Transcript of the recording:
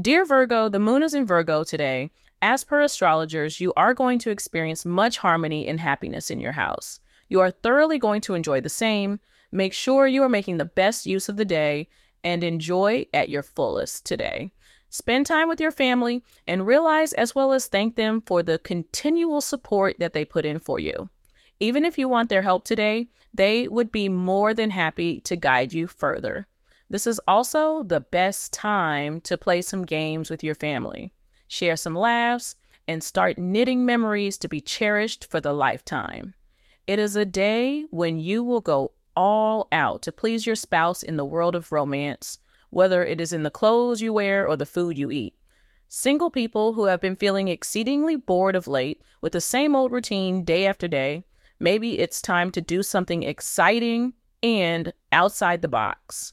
Dear Virgo, the moon is in Virgo today. As per astrologers, you are going to experience much harmony and happiness in your house. You are thoroughly going to enjoy the same. Make sure you are making the best use of the day and enjoy at your fullest today. Spend time with your family and realize as well as thank them for the continual support that they put in for you. Even if you want their help today, they would be more than happy to guide you further. This is also the best time to play some games with your family. Share some laughs, and start knitting memories to be cherished for the lifetime. It is a day when you will go all out to please your spouse in the world of romance, whether it is in the clothes you wear or the food you eat. Single people who have been feeling exceedingly bored of late with the same old routine day after day, maybe it's time to do something exciting and outside the box.